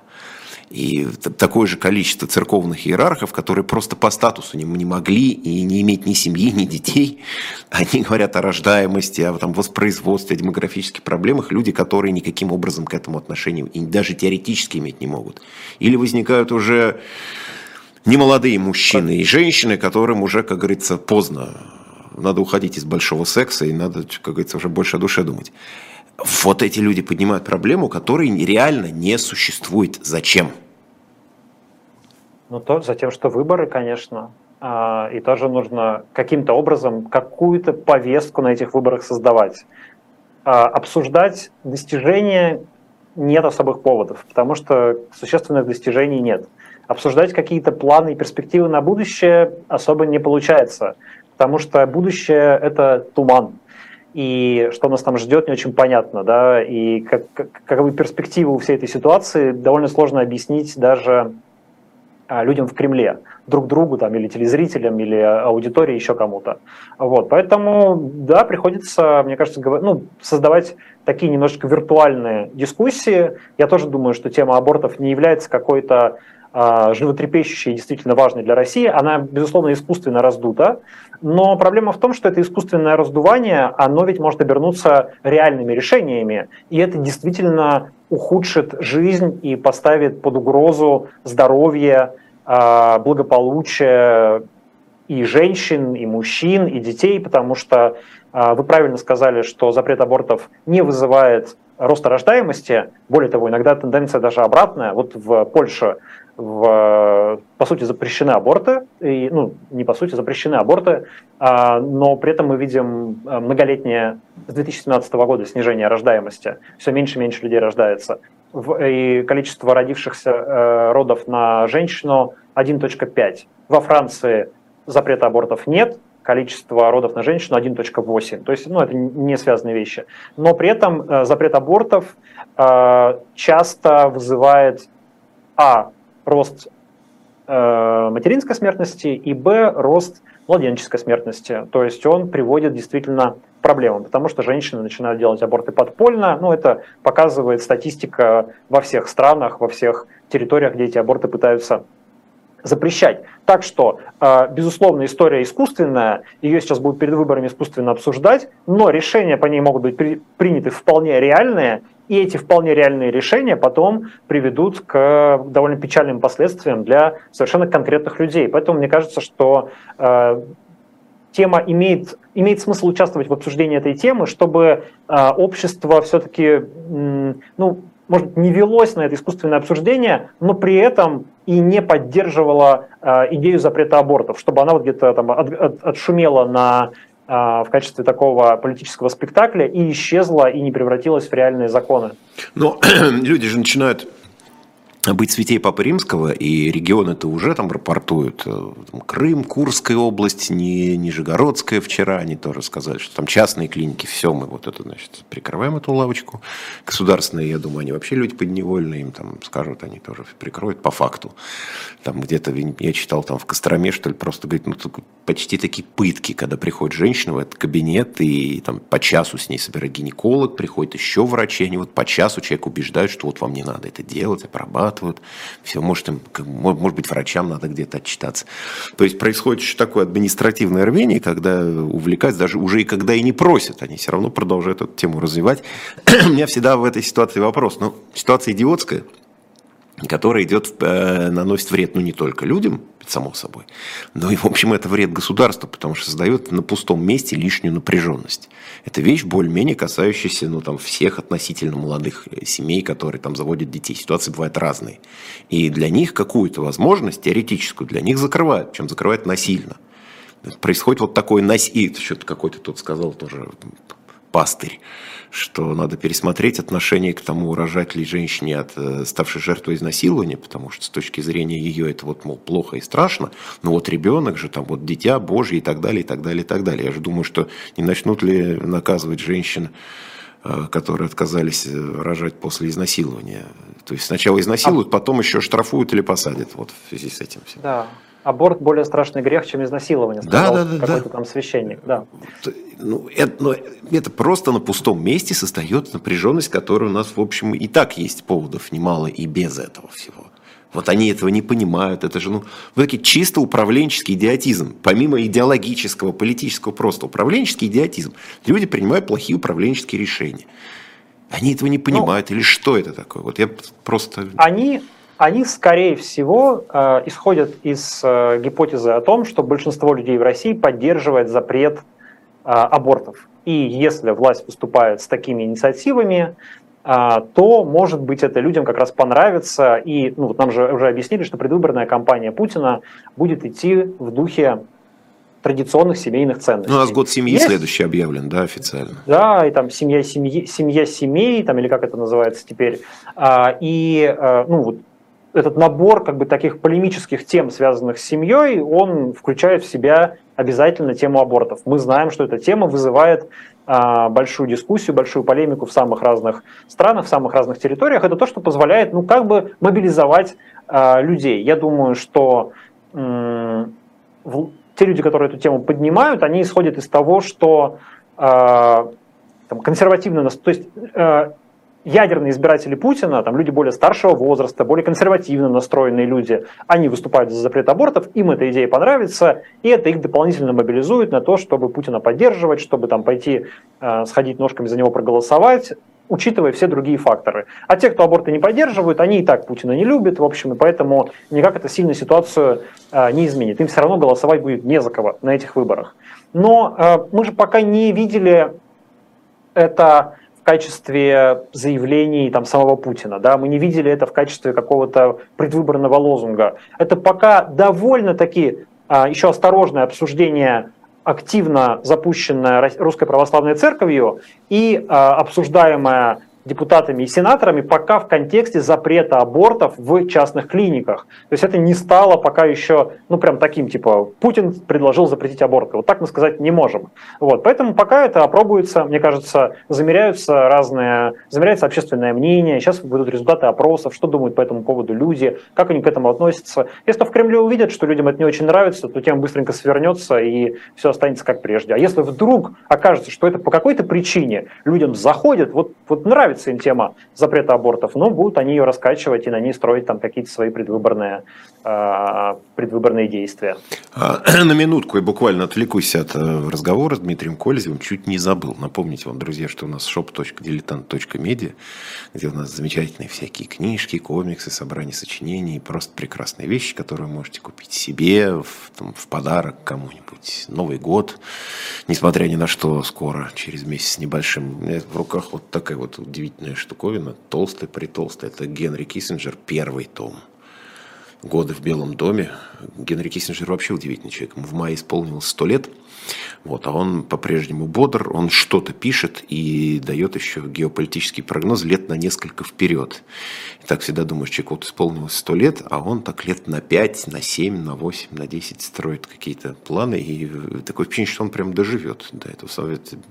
И такое же количество церковных иерархов, которые просто по статусу не могли и не иметь ни семьи, ни детей. Они говорят о рождаемости, о там, воспроизводстве, о демографических проблемах. Люди, которые никаким образом к этому отношению и даже теоретически иметь не могут. Или возникают уже немолодые мужчины и женщины, которым уже, как говорится, поздно. Надо уходить из большого секса и надо, как говорится, уже больше о душе думать. Вот эти люди поднимают проблему, которой реально не существует. Зачем? Ну, то затем, что выборы, конечно. И тоже нужно каким-то образом какую-то повестку на этих выборах создавать. Обсуждать достижения нет особых поводов, потому что существенных достижений нет. Обсуждать какие-то планы и перспективы на будущее особо не получается, потому что будущее – это туман. И что нас там ждет, не очень понятно, да, и каковы перспективы у всей этой ситуации, довольно сложно объяснить даже людям в Кремле, друг другу там, или телезрителям, или аудитории, еще кому-то. Вот, поэтому, да, приходится, мне кажется, создавать такие немножечко виртуальные дискуссии. Я тоже думаю, что тема абортов не является какой-то животрепещущей и действительно важной для России. Она, безусловно, искусственно раздута. Но проблема в том, что это искусственное раздувание, оно ведь может обернуться реальными решениями. И это действительно ухудшит жизнь и поставит под угрозу здоровье, благополучие и женщин, и мужчин, и детей, потому что вы правильно сказали, что запрет абортов не вызывает роста рождаемости. Более того, иногда тенденция даже обратная. Вот в Польше, по сути, запрещены аборты, и, ну, не по сути, запрещены аборты, но при этом мы видим многолетнее, с 2017 года, снижение рождаемости. Все меньше и меньше людей рождается. И количество родившихся родов на женщину 1,5. Во Франции запрета абортов нет, количество родов на женщину 1,8. То есть, ну, это не связанные вещи. Но при этом запрет абортов часто вызывает рост материнской смертности и рост младенческой смертности. То есть он приводит действительно к проблемам, потому что женщины начинают делать аборты подпольно. Ну, это показывает статистика во всех странах, во всех территориях, где эти аборты пытаются запрещать. Так что, безусловно, история искусственная, ее сейчас будут перед выборами искусственно обсуждать, но решения по ней могут быть приняты вполне реальные, и эти вполне реальные решения потом приведут к довольно печальным последствиям для совершенно конкретных людей. Поэтому мне кажется, что тема имеет смысл участвовать в обсуждении этой темы, чтобы общество все-таки, ну, может быть, не велось на это искусственное обсуждение, но при этом и не поддерживала идею запрета абортов, чтобы она вот где-то там отшумела в качестве такого политического спектакля и исчезла, и не превратилась в реальные законы. Но люди же начинают быть святей Папы Римского, и регионы-то уже там рапортуют. Крым, Курская область, не Нижегородская вчера, они тоже сказали, что там частные клиники, все, мы вот это, значит, прикрываем эту лавочку. Государственные, я думаю, они вообще люди подневольные, им там скажут, они тоже прикроют по факту. Там где-то, я читал, там в Костроме, что ли, просто, говорит, ну, почти такие пытки, когда приходит женщина в этот кабинет, и там по часу с ней собирает гинеколог, приходит еще врачи, они вот по часу человек убеждают, что вот вам не надо это делать, обрабатывать. Все, может быть, врачам надо где-то отчитаться. То есть происходит еще такое административное рвение, когда увлекаются, даже уже и когда и не просят, они все равно продолжают эту тему развивать. У меня всегда в этой ситуации вопрос. Ну, ситуация идиотская, которая наносит вред, ну, не только людям, само собой, но и, в общем, это вред государству, потому что создает на пустом месте лишнюю напряженность. Это вещь более-менее касающаяся, ну, там, всех относительно молодых семей, которые там заводят детей. Ситуации бывают разные. И для них какую-то возможность теоретическую для них закрывают, чем закрывают насильно. Происходит вот такое насилие. Что-то какой-то тут сказал тоже пастырь, что надо пересмотреть отношение к тому, рожать ли женщине, ставшей жертвой изнасилования, потому что с точки зрения ее это вот, мол, плохо и страшно, но вот ребенок же, там вот дитя Божье и так далее, и так далее, и так далее. Я же думаю, что не начнут ли наказывать женщин, которые отказались рожать после изнасилования. То есть сначала изнасилуют, потом еще штрафуют или посадят вот, в связи с этим всем. Да. Аборт более страшный грех, чем изнасилование, сказал какой-то там священник. Да. Ну, это просто на пустом месте создает напряженность, которая у нас, в общем, и так есть поводов немало и без этого всего. Вот они этого не понимают. Это же, ну, такие чисто управленческий идиотизм. Помимо идеологического, политического, просто управленческий идиотизм. Люди принимают плохие управленческие решения. Они этого не понимают. Или что это такое? Вот я просто... Они, скорее всего, исходят из гипотезы о том, что большинство людей в России поддерживает запрет абортов. И если власть выступает с такими инициативами, то, может быть, это людям как раз понравится. И, ну, вот нам же уже объяснили, что предвыборная кампания Путина будет идти в духе традиционных семейных ценностей. Ну, у нас год семьи следующий объявлен, да, официально. Да, и там семья семей, там, или как это называется теперь. И, ну, вот этот набор, как бы, таких полемических тем, связанных с семьей, он включает в себя обязательно тему абортов. Мы знаем, что эта тема вызывает большую дискуссию, большую полемику в самых разных странах, в самых разных территориях. Это то, что позволяет, ну, как бы мобилизовать людей. Я думаю, что те люди, которые эту тему поднимают, они исходят из того, что там, консервативно, то есть ядерные избиратели Путина, там люди более старшего возраста, более консервативно настроенные люди, они выступают за запрет абортов, им эта идея понравится, и это их дополнительно мобилизует на то, чтобы Путина поддерживать, чтобы там пойти сходить ножками за него проголосовать, учитывая все другие факторы. А те, кто аборты не поддерживают, они и так Путина не любят, в общем, и поэтому никак это сильно ситуацию не изменит. Им все равно голосовать будет не за кого на этих выборах. Но мы же пока не видели это в качестве заявлений там, самого Путина, да? Мы не видели это в качестве какого-то предвыборного лозунга. Это пока довольно-таки еще осторожное обсуждение, активно запущенная Русской Православной Церковью и обсуждаемая депутатами и сенаторами пока в контексте запрета абортов в частных клиниках. То есть это не стало пока еще, ну прям таким, типа, Путин предложил запретить аборты. Вот так мы сказать не можем. Вот. Поэтому пока это опробуется, мне кажется, замеряется общественное мнение, сейчас будут результаты опросов, что думают по этому поводу люди, как они к этому относятся. Если в Кремле увидят, что людям это не очень нравится, то тема быстренько свернется и все останется как прежде. А если вдруг окажется, что это по какой-то причине людям заходит, вот нравится им тема запрета абортов, но будут они ее раскачивать и на ней строить там какие-то свои предвыборные действия. На минутку я буквально отвлекусь от разговора с Дмитрием Колезевым, чуть не забыл напомнить вам, друзья, что у нас shop.diletant.media, где у нас замечательные всякие книжки, комиксы, собрания сочинений, просто прекрасные вещи, которые вы можете купить себе, в подарок кому-нибудь. Новый год, несмотря ни на что, скоро, через месяц небольшим, у меня в руках вот такая вот удивительная штуковина, толстая-притолстая. Это Генри Киссинджер, первый том. Годы в Белом доме. Генри Киссинджер вообще удивительный человек. Ему в мае исполнилось 100 лет. Вот, а он по-прежнему бодр, он что-то пишет и дает еще геополитический прогноз лет на несколько вперед. И так всегда думаешь, человеку вот исполнилось 100 лет, а он так лет на 5, на 7, на 8, на 10 строит какие-то планы. И такое впечатление, что он прям доживет до этого.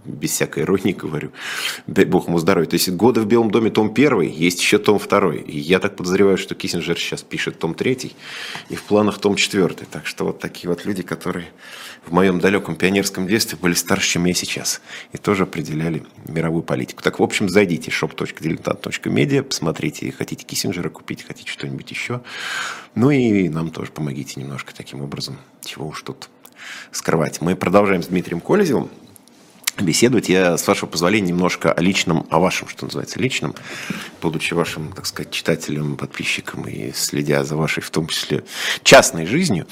Без всякой иронии говорю. Дай бог ему здоровья. То есть «Годы в Белом доме» том 1, есть еще том 2. И я так подозреваю, что Киссинджер сейчас пишет том 3 и в планах том 4. Так что вот такие вот люди, которые в моем далеком пионерском детстве были старше, чем я сейчас, и тоже определяли мировую политику. Так, в общем, зайдите shop.diletant.media, посмотрите, хотите Киссинджера купить, хотите что-нибудь еще. Ну и нам тоже помогите немножко таким образом, чего уж тут скрывать. Мы продолжаем с Дмитрием Колезевым беседовать. Я, с вашего позволения, немножко о личном, о вашем, что называется, личном. Будучи вашим, так сказать, читателем, подписчиком и следя за вашей, в том числе, частной жизнью.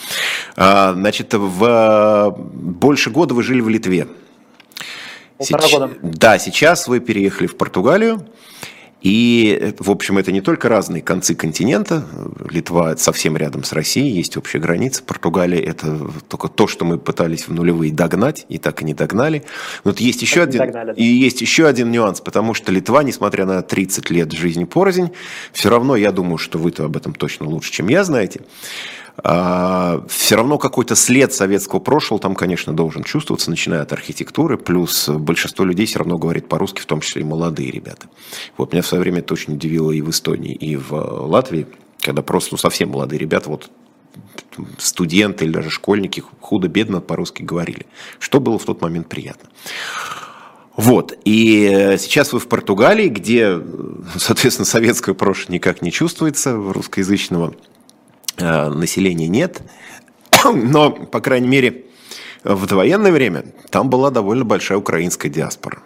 Значит, больше года вы жили в Литве. Да, сейчас вы переехали в Португалию. И, в общем, это не только разные концы континента. Литва совсем рядом с Россией, есть общая граница. Португалия – это только то, что мы пытались в нулевые догнать, и так и не догнали. Вот есть еще один нюанс, потому что Литва, несмотря на 30 лет жизни порознь, все равно, я думаю, что вы-то об этом точно лучше, чем я, знаете, все равно какой-то след советского прошлого там, конечно, должен чувствоваться, начиная от архитектуры, плюс большинство людей все равно говорит по-русски, в том числе и молодые ребята. Вот, меня в свое время это очень удивило и в Эстонии, и в Латвии, когда просто совсем молодые ребята, вот студенты или даже школьники, худо-бедно по-русски говорили, что было в тот момент приятно. Вот, и сейчас вы в Португалии, где, соответственно, советское прошлое никак не чувствуется, русскоязычного населения нет, но, по крайней мере, в довоенное время там была довольно большая украинская диаспора.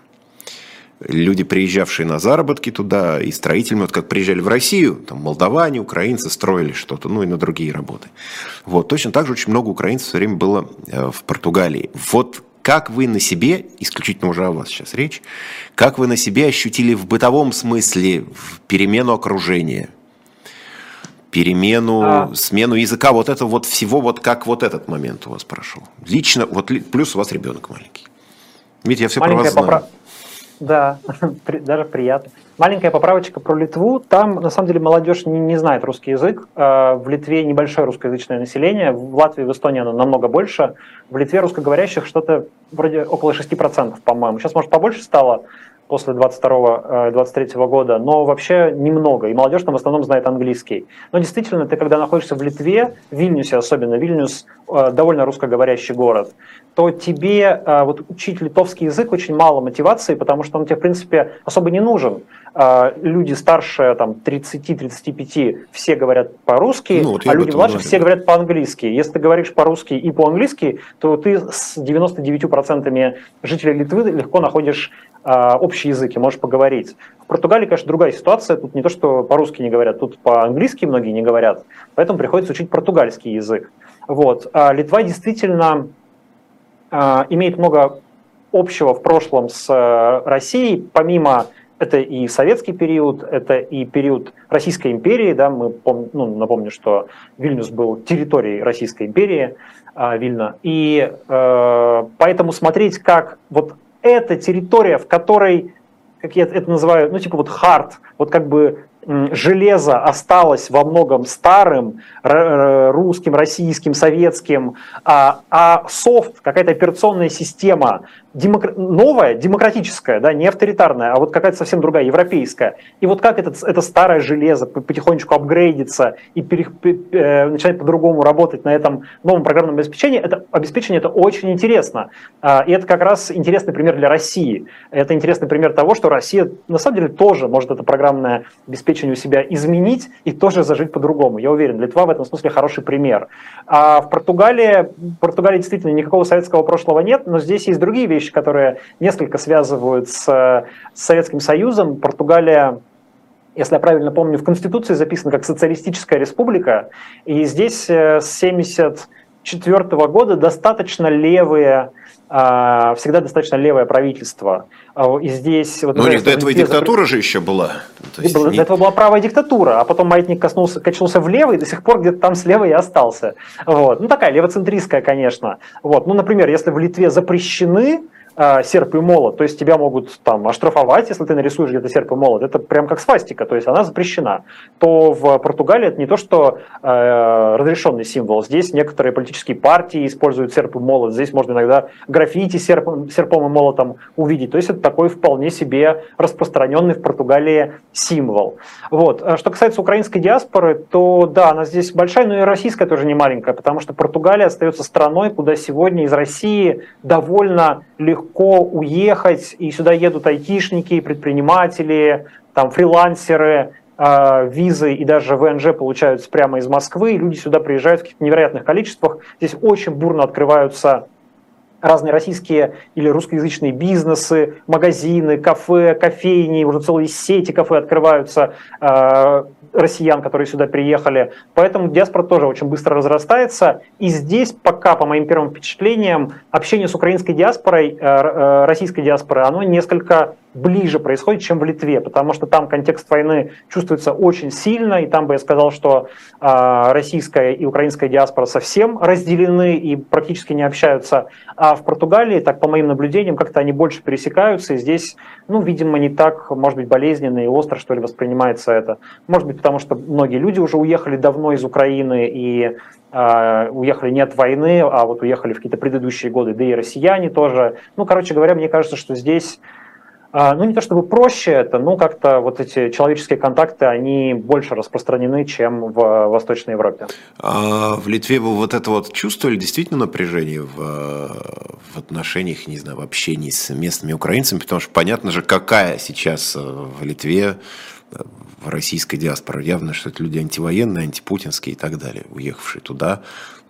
Люди, приезжавшие на заработки туда, и строители, вот как приезжали в Россию, там молдаване, украинцы строили что-то, ну и на другие работы. Вот, точно так же очень много украинцев все время было в Португалии. Вот как вы на себе, исключительно уже о вас сейчас речь, как вы на себе ощутили в бытовом смысле перемену окружения? Смену языка, вот это вот всего, вот как вот этот момент у вас прошел. Лично, вот плюс у вас ребенок маленький. Видите, я все про вас знаю. Да, даже приятно. Маленькая поправочка про Литву. Там, на самом деле, молодежь не знает русский язык. В Литве небольшое русскоязычное население. В Латвии, в Эстонии оно намного больше. В Литве русскоговорящих что-то вроде около 6%, по-моему. Сейчас, может, побольше стало. после 22-23 года, но вообще немного. И молодежь там в основном знает английский. Но действительно, ты когда находишься в Литве, в Вильнюсе особенно, Вильнюс довольно русскоговорящий город, то тебе вот учить литовский язык очень мало мотивации, потому что он тебе, в принципе, особо не нужен. Люди старше там 30-35 все говорят по-русски, ну, вот а люди младше все говорят по-английски. Если ты говоришь по-русски и по-английски, то ты с 99% жителей Литвы легко находишь общий язык и можешь поговорить. В Португалии, конечно, другая ситуация. Тут не то, что по-русски не говорят, тут по-английски многие не говорят. Поэтому приходится учить португальский язык. Вот. Литва действительно имеет много общего в прошлом с Россией, помимо... Это и советский период, это и период Российской империи. Да, напомню, что Вильнюс был территорией Российской империи, Вильна. И поэтому смотреть, как вот эта территория, в которой, как я это называю, ну типа вот хард, вот как бы железо осталось во многом старым, русским, российским, советским, а софт, какая-то операционная система, новая, демократическая, да, не авторитарная, а вот какая-то совсем другая, европейская. И вот как это старое железо потихонечку апгрейдится и начинает по-другому работать на этом новом программном обеспечении, это очень интересно. И это как раз интересный пример для России. Это интересный пример того, что Россия на самом деле тоже может это программное обеспечение у себя изменить и тоже зажить по-другому. Я уверен, Литва в этом смысле хороший пример. А в Португалии действительно никакого советского прошлого нет, но здесь есть другие вещи, которые несколько связывают с Советским Союзом. Португалия, если я правильно помню, в Конституции записана как социалистическая республика, и здесь с 1974 года всегда достаточно левое правительство. И здесь, вот, но у них до этого и диктатура же еще была. До этого была правая диктатура, а потом маятник качнулся влево и до сих пор где-то там слева и остался. Вот. Ну такая левоцентристская, конечно. Вот. Ну, например, если в Литве запрещены серп и молот, то есть тебя могут там оштрафовать, если ты нарисуешь где-то серп и молот, это прям как свастика, то есть она запрещена, то в Португалии это не то, что разрешенный символ, здесь некоторые политические партии используют серп и молот, здесь можно иногда граффити серпом и молотом увидеть, то есть это такой вполне себе распространенный в Португалии символ. Вот. Что касается украинской диаспоры, то да, она здесь большая, но и российская тоже не маленькая, потому что Португалия остается страной, куда сегодня из России довольно легко уехать, и сюда едут айтишники, предприниматели, там, фрилансеры, визы и даже ВНЖ получаются прямо из Москвы, и люди сюда приезжают в каких-то невероятных количествах. Здесь очень бурно открываются разные российские или русскоязычные бизнесы, магазины, кафе, кофейни, уже целые сети кафе открываются россиян, которые сюда приехали. Поэтому диаспора тоже очень быстро разрастается. И здесь пока, по моим первым впечатлениям, общение с украинской диаспорой, российской диаспорой, оно несколько ближе происходит, чем в Литве, потому что там контекст войны чувствуется очень сильно, и там бы я сказал, что российская и украинская диаспора совсем разделены и практически не общаются. А в Португалии, так по моим наблюдениям, как-то они больше пересекаются, и здесь, ну, видимо, не так, может быть, болезненно и остро, что ли, воспринимается это. Может быть, потому что многие люди уже уехали давно из Украины и уехали не от войны, а вот уехали в какие-то предыдущие годы, да и россияне тоже. Ну, короче говоря, мне кажется, что здесь... Ну, не то чтобы проще это, но как-то вот эти человеческие контакты, они больше распространены, чем в Восточной Европе. А в Литве вы вот это вот чувствовали действительно напряжение в отношениях, не знаю, в общении с местными украинцами? Потому что понятно же, какая сейчас в Литве российская диаспора. Явно, что это люди антивоенные, антипутинские и так далее, уехавшие туда.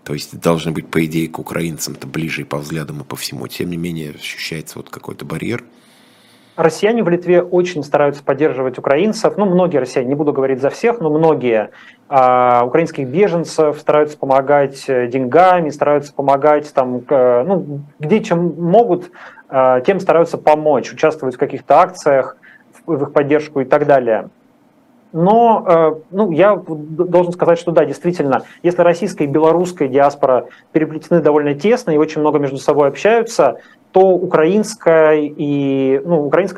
То есть должны быть, по идее, к украинцам-то ближе и по взглядам, и по всему. Тем не менее, ощущается вот какой-то барьер. Россияне в Литве очень стараются поддерживать украинцев, ну, многие россияне, не буду говорить за всех, но многие украинских беженцев стараются помогать деньгами, стараются помогать, там, ну, где чем могут, тем стараются помочь, участвовать в каких-то акциях, в их поддержку и так далее. Но ну, я должен сказать, что да, действительно, если российская и белорусская диаспора переплетены довольно тесно и очень много между собой общаются, то украинская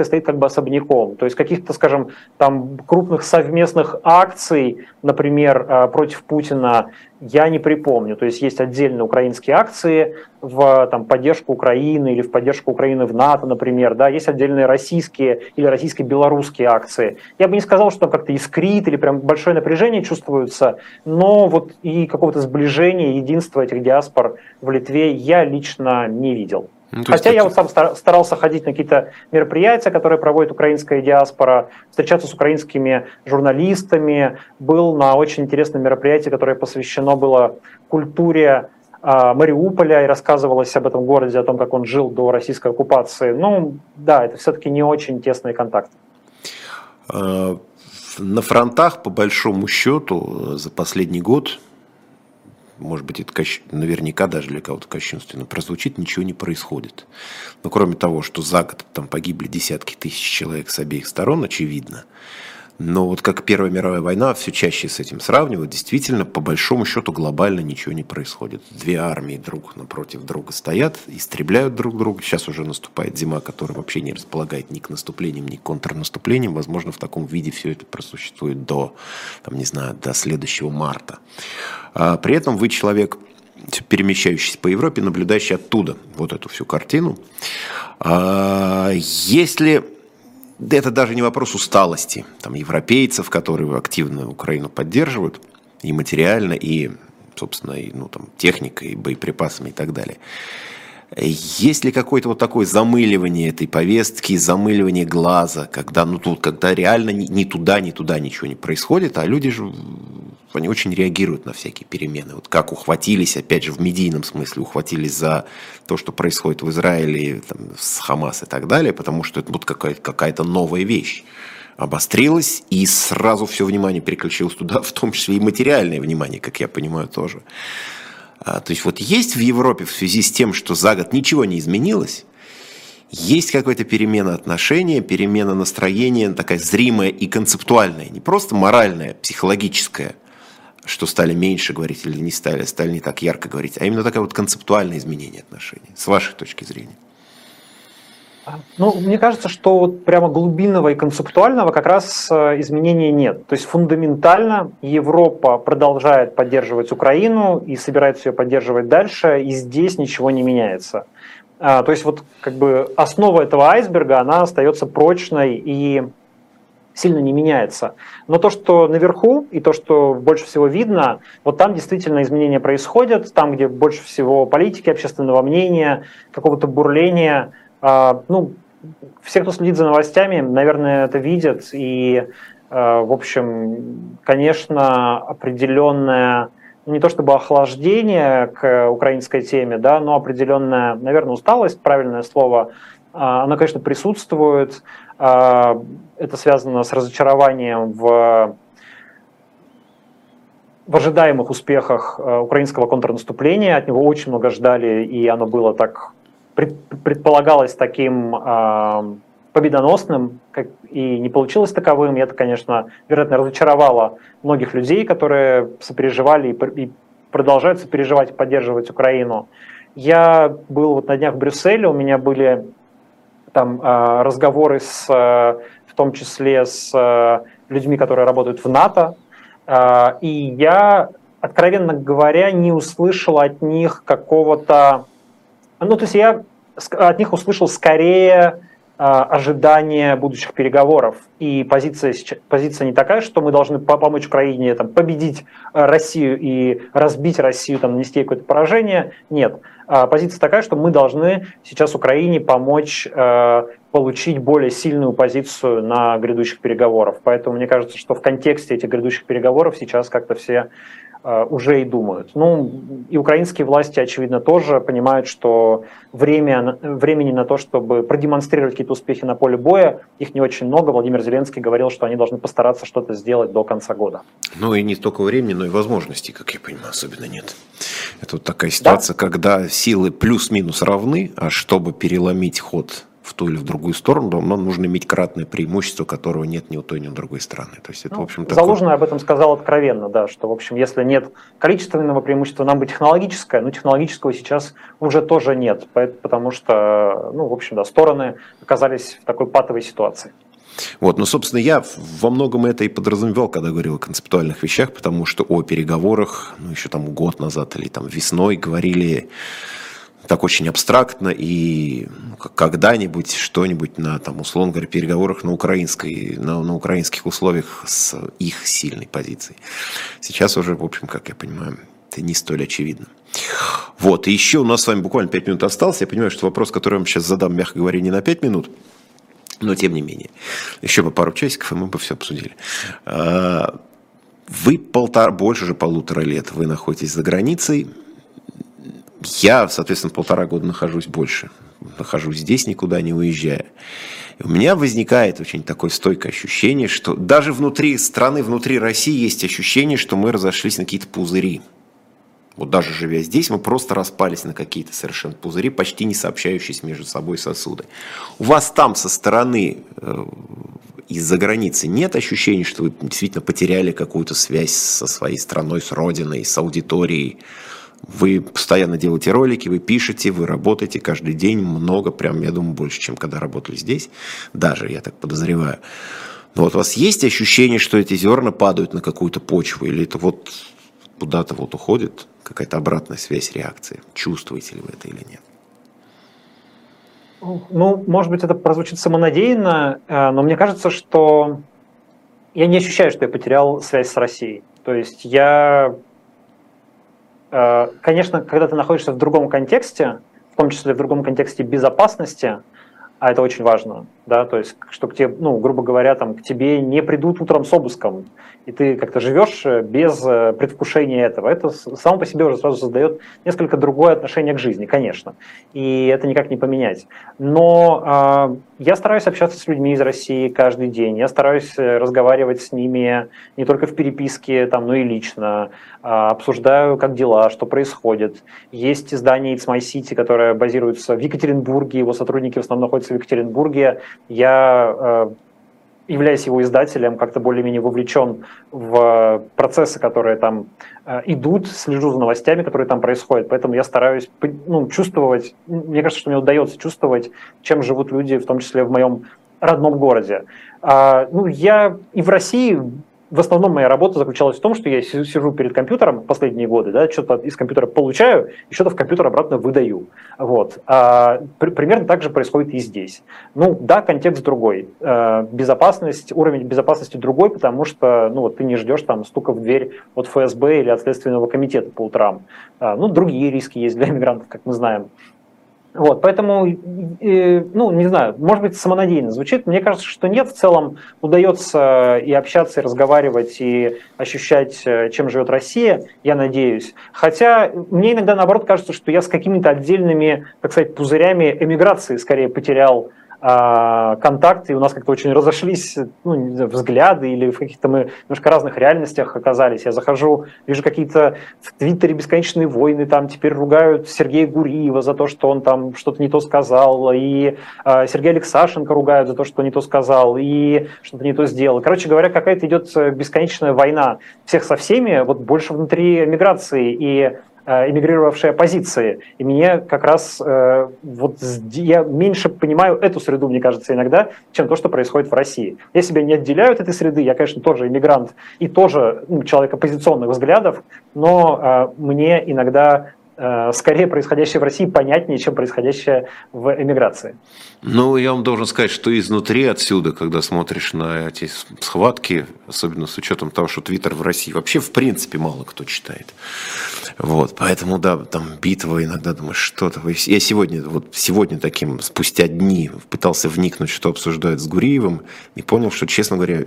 стоит как бы особняком. То есть каких-то, скажем, там крупных совместных акций, например, против Путина, я не припомню. То есть есть отдельно украинские акции в там, поддержку Украины или в поддержку Украины в НАТО, например. Да, есть отдельные российские или российско-белорусские акции. Я бы не сказал, что там как-то искрит или прям большое напряжение чувствуется, но вот и какого-то сближения, единства этих диаспор в Литве я лично не видел. Ну, хотя я вот сам старался ходить на какие-то мероприятия, которые проводит украинская диаспора, встречаться с украинскими журналистами, был на очень интересном мероприятии, которое посвящено было культуре Мариуполя, и рассказывалось об этом городе, о том, как он жил до российской оккупации. Ну да, это все-таки не очень тесный контакт. На фронтах, по большому счету, за последний год, может быть, это наверняка даже для кого-то кощунственно прозвучит, ничего не происходит. Но кроме того, что за год там погибли десятки тысяч человек с обеих сторон, очевидно. Но вот как Первая мировая война, все чаще с этим сравнивают, действительно, по большому счету, глобально ничего не происходит. Две армии друг напротив друга стоят, истребляют друг друга. Сейчас уже наступает зима, которая вообще не располагает ни к наступлениям, ни к контрнаступлениям. Возможно, в таком виде все это просуществует до, там, не знаю, до следующего марта. А при этом вы человек, перемещающийся по Европе, наблюдающий оттуда вот эту всю картину. Если... Это даже не вопрос усталости там, европейцев, которые активно Украину поддерживают и материально, и, собственно, и, ну, там, техникой, и боеприпасами и так далее. Есть ли какое-то вот такое замыливание этой повестки, замыливание глаза, когда, ну, тут, когда реально ни туда ничего не происходит, а люди же они очень реагируют на всякие перемены. Вот как ухватились, опять же, в медийном смысле, ухватились за то, что происходит в Израиле, там, с Хамас и так далее, потому что это вот какая-то новая вещь обострилась, и сразу все внимание переключилось туда, в том числе и материальное внимание, как я понимаю, тоже. То есть вот есть в Европе в связи с тем, что за год ничего не изменилось, есть какая-то перемена отношения, перемена настроения, такая зримая и концептуальная, не просто моральная, психологическая, что стали меньше говорить или не стали не так ярко говорить, а именно такое вот концептуальное изменение отношений, с вашей точки зрения. Ну, мне кажется, что вот прямо глубинного и концептуального как раз изменений нет. То есть фундаментально Европа продолжает поддерживать Украину и собирается ее поддерживать дальше, и здесь ничего не меняется. То есть вот как бы основа этого айсберга, она остается прочной и сильно не меняется. Но то, что наверху и то, что больше всего видно, вот там действительно изменения происходят, там, где больше всего политики, общественного мнения, какого-то бурления. Ну, все, кто следит за новостями, наверное, это видят. И, в общем, конечно, определенное, не то чтобы охлаждение к украинской теме, да, но определенная, наверное, усталость, правильное слово, она, конечно, присутствует. Это связано с разочарованием в ожидаемых успехах украинского контрнаступления. От него очень много ждали, и оно было так... предполагалось таким победоносным, и не получилось таковым. И это, конечно, вероятно, разочаровало многих людей, которые сопереживали и продолжают сопереживать и поддерживать Украину. Я был вот на днях в Брюсселе, у меня были там разговоры в том числе с людьми, которые работают в НАТО, и я, откровенно говоря, не услышал от них какого-то... Ну, то есть я от них услышал скорее ожидание будущих переговоров. И позиция не такая, что мы должны помочь Украине там, победить Россию и разбить Россию, там, нанести какое-то поражение. Нет. Позиция такая, что мы должны сейчас Украине помочь получить более сильную позицию на грядущих переговорах. Поэтому мне кажется, что в контексте этих грядущих переговоров сейчас как-то все... уже и думают. Ну, и украинские власти, очевидно, тоже понимают, что времени на то, чтобы продемонстрировать какие-то успехи на поле боя, их не очень много. Владимир Зеленский говорил, что они должны постараться что-то сделать до конца года. Ну, и не столько времени, но и возможностей, как я понимаю, особенно нет. Это вот такая ситуация, да? Когда силы плюс-минус равны, а чтобы переломить ход в ту или в другую сторону, но нужно иметь кратное преимущество, которого нет ни у той, ни у другой страны. То есть это, ну, в общем, Залужный об этом сказал откровенно, да, что, в общем, если нет количественного преимущества, нам бы технологическое, но технологического сейчас уже тоже нет, потому что, ну, в общем, да, стороны оказались в такой патовой ситуации. Вот, ну, собственно, я во многом это и подразумевал, когда говорил о концептуальных вещах, потому что о переговорах, ну, еще там год назад или там весной говорили так очень абстрактно, и когда-нибудь что-нибудь на, там, условно говоря, переговорах на украинских условиях с их сильной позицией. Сейчас уже, в общем, как я понимаю, это не столь очевидно. Вот, и еще у нас с вами буквально 5 минут осталось. Я понимаю, что вопрос, который я вам сейчас задам, мягко говоря, не на 5 минут, но тем не менее. Еще бы пару часиков, и мы бы все обсудили. Вы больше полутора лет вы находитесь за границей. Я, соответственно, 1,5 года нахожусь больше. Нахожусь здесь, никуда не уезжая. И у меня возникает очень такое стойкое ощущение, что даже внутри страны, внутри России есть ощущение, что мы разошлись на какие-то пузыри. Вот даже живя здесь, мы просто распались на какие-то совершенно пузыри, почти не сообщающиеся между собой сосуды. У вас там со стороны, из-за границы, нет ощущения, что вы действительно потеряли какую-то связь со своей страной, с родиной, с аудиторией? Вы постоянно делаете ролики, вы пишете, вы работаете каждый день много, прям, я думаю, больше, чем когда работали здесь, даже, я так подозреваю. Но вот у вас есть ощущение, что эти зерна падают на какую-то почву, или это вот куда-то вот уходит, какая-то обратная связь, реакции? Чувствуете ли вы это или нет? Ну, может быть, это прозвучит самонадеянно, но мне кажется, что я не ощущаю, что я потерял связь с Россией. То есть я... Конечно, когда ты находишься в другом контексте, в том числе в другом контексте безопасности, а это очень важно, да, то есть, что к тебе, ну, грубо говоря, там, к тебе не придут утром с обыском, и ты как-то живешь без предвкушения этого. Это само по себе уже сразу создает несколько другое отношение к жизни, конечно, и это никак не поменять. Но я стараюсь общаться с людьми из России каждый день, я стараюсь разговаривать с ними не только в переписке, там, но и лично, обсуждаю, как дела, что происходит. Есть издание It's My City, которое базируется в Екатеринбурге, его сотрудники в основном находятся в Екатеринбурге. Я, являясь его издателем, как-то более-менее вовлечен в процессы, которые там идут, слежу за новостями, которые там происходят. Поэтому я стараюсь, ну, чувствовать, мне кажется, что мне удается чувствовать, чем живут люди, в том числе в моем родном городе. Ну, я и в России... В основном моя работа заключалась в том, что я сижу перед компьютером последние годы, да, что-то из компьютера получаю, и что-то в компьютер обратно выдаю. Вот. Примерно так же происходит и здесь. Ну да, контекст другой. Безопасность, уровень безопасности другой, потому что, ну, вот ты не ждешь там стука в дверь от ФСБ или от Следственного комитета по утрам. Ну, другие риски есть для иммигрантов, как мы знаем. Вот, поэтому, ну, не знаю, может быть, самонадеянно звучит. Мне кажется, что нет, в целом удается и общаться, и разговаривать, и ощущать, чем живет Россия, я надеюсь. Хотя мне иногда, наоборот, кажется, что я с какими-то отдельными, так сказать, пузырями эмиграции скорее потерял контакты, и у нас как-то очень разошлись, ну, не знаю, взгляды, или в каких-то мы немножко разных реальностях оказались. Я захожу, вижу какие-то в Твиттере бесконечные войны, там теперь ругают Сергея Гуриева за то, что он там что-то не то сказал, и Сергея Алексашенко ругают за то, что не то сказал, и что-то не то сделал. Короче говоря, какая-то идет бесконечная война всех со всеми, вот больше внутри миграции и эмигрировавшей оппозиции. И мне как раз, вот я меньше понимаю эту среду, мне кажется, иногда, чем то, что происходит в России. Я себя не отделяю от этой среды, я, конечно, тоже эмигрант и тоже, ну, человек оппозиционных взглядов, но мне иногда скорее происходящее в России понятнее, чем происходящее в эмиграции. Ну, я вам должен сказать, что изнутри отсюда, когда смотришь на эти схватки, особенно с учетом того, что Твиттер в России вообще в принципе мало кто читает. Вот, поэтому, да, там битва, иногда думаешь, что-то. Я сегодня таким, спустя дни, пытался вникнуть, что обсуждают с Гуриевым, и понял, что, честно говоря,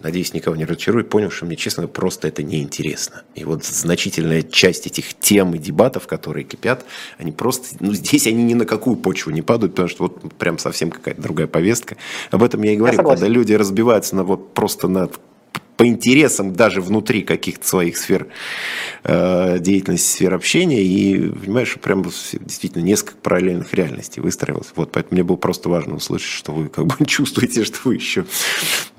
надеюсь, никого не разочарую, понял, что мне, честно, просто это неинтересно. И вот значительная часть этих тем и дебатов, которые кипят, они просто, ну, здесь они ни на какую почву не падают, потому что вот прям совсем какая-то другая повестка. Об этом я и говорил, когда люди разбиваются на вот просто на по интересам даже внутри каких-то своих сфер деятельности, сфер общения. И, понимаешь, прям действительно несколько параллельных реальностей выстроилось. Вот, поэтому мне было просто важно услышать, что вы как бы чувствуете, что вы еще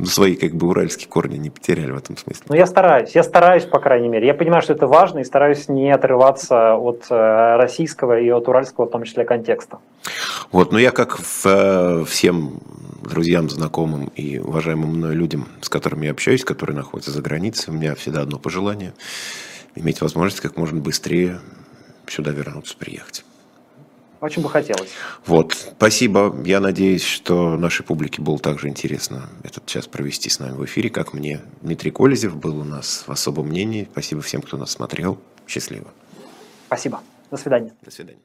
свои как бы уральские корни не потеряли в этом смысле. Ну, я стараюсь, по крайней мере. Я понимаю, что это важно, и стараюсь не отрываться от российского и от уральского, в том числе, контекста. Вот, но я как всем друзьям, знакомым и уважаемым мной людям, с которыми я общаюсь, которые находятся за границей, у меня всегда одно пожелание – иметь возможность как можно быстрее сюда вернуться, приехать. Очень бы хотелось. Вот, спасибо. Я надеюсь, что нашей публике было также интересно этот час провести с нами в эфире, как мне. Дмитрий Колезев был у нас в особом мнении. Спасибо всем, кто нас смотрел. Счастливо. Спасибо. До свидания. До свидания.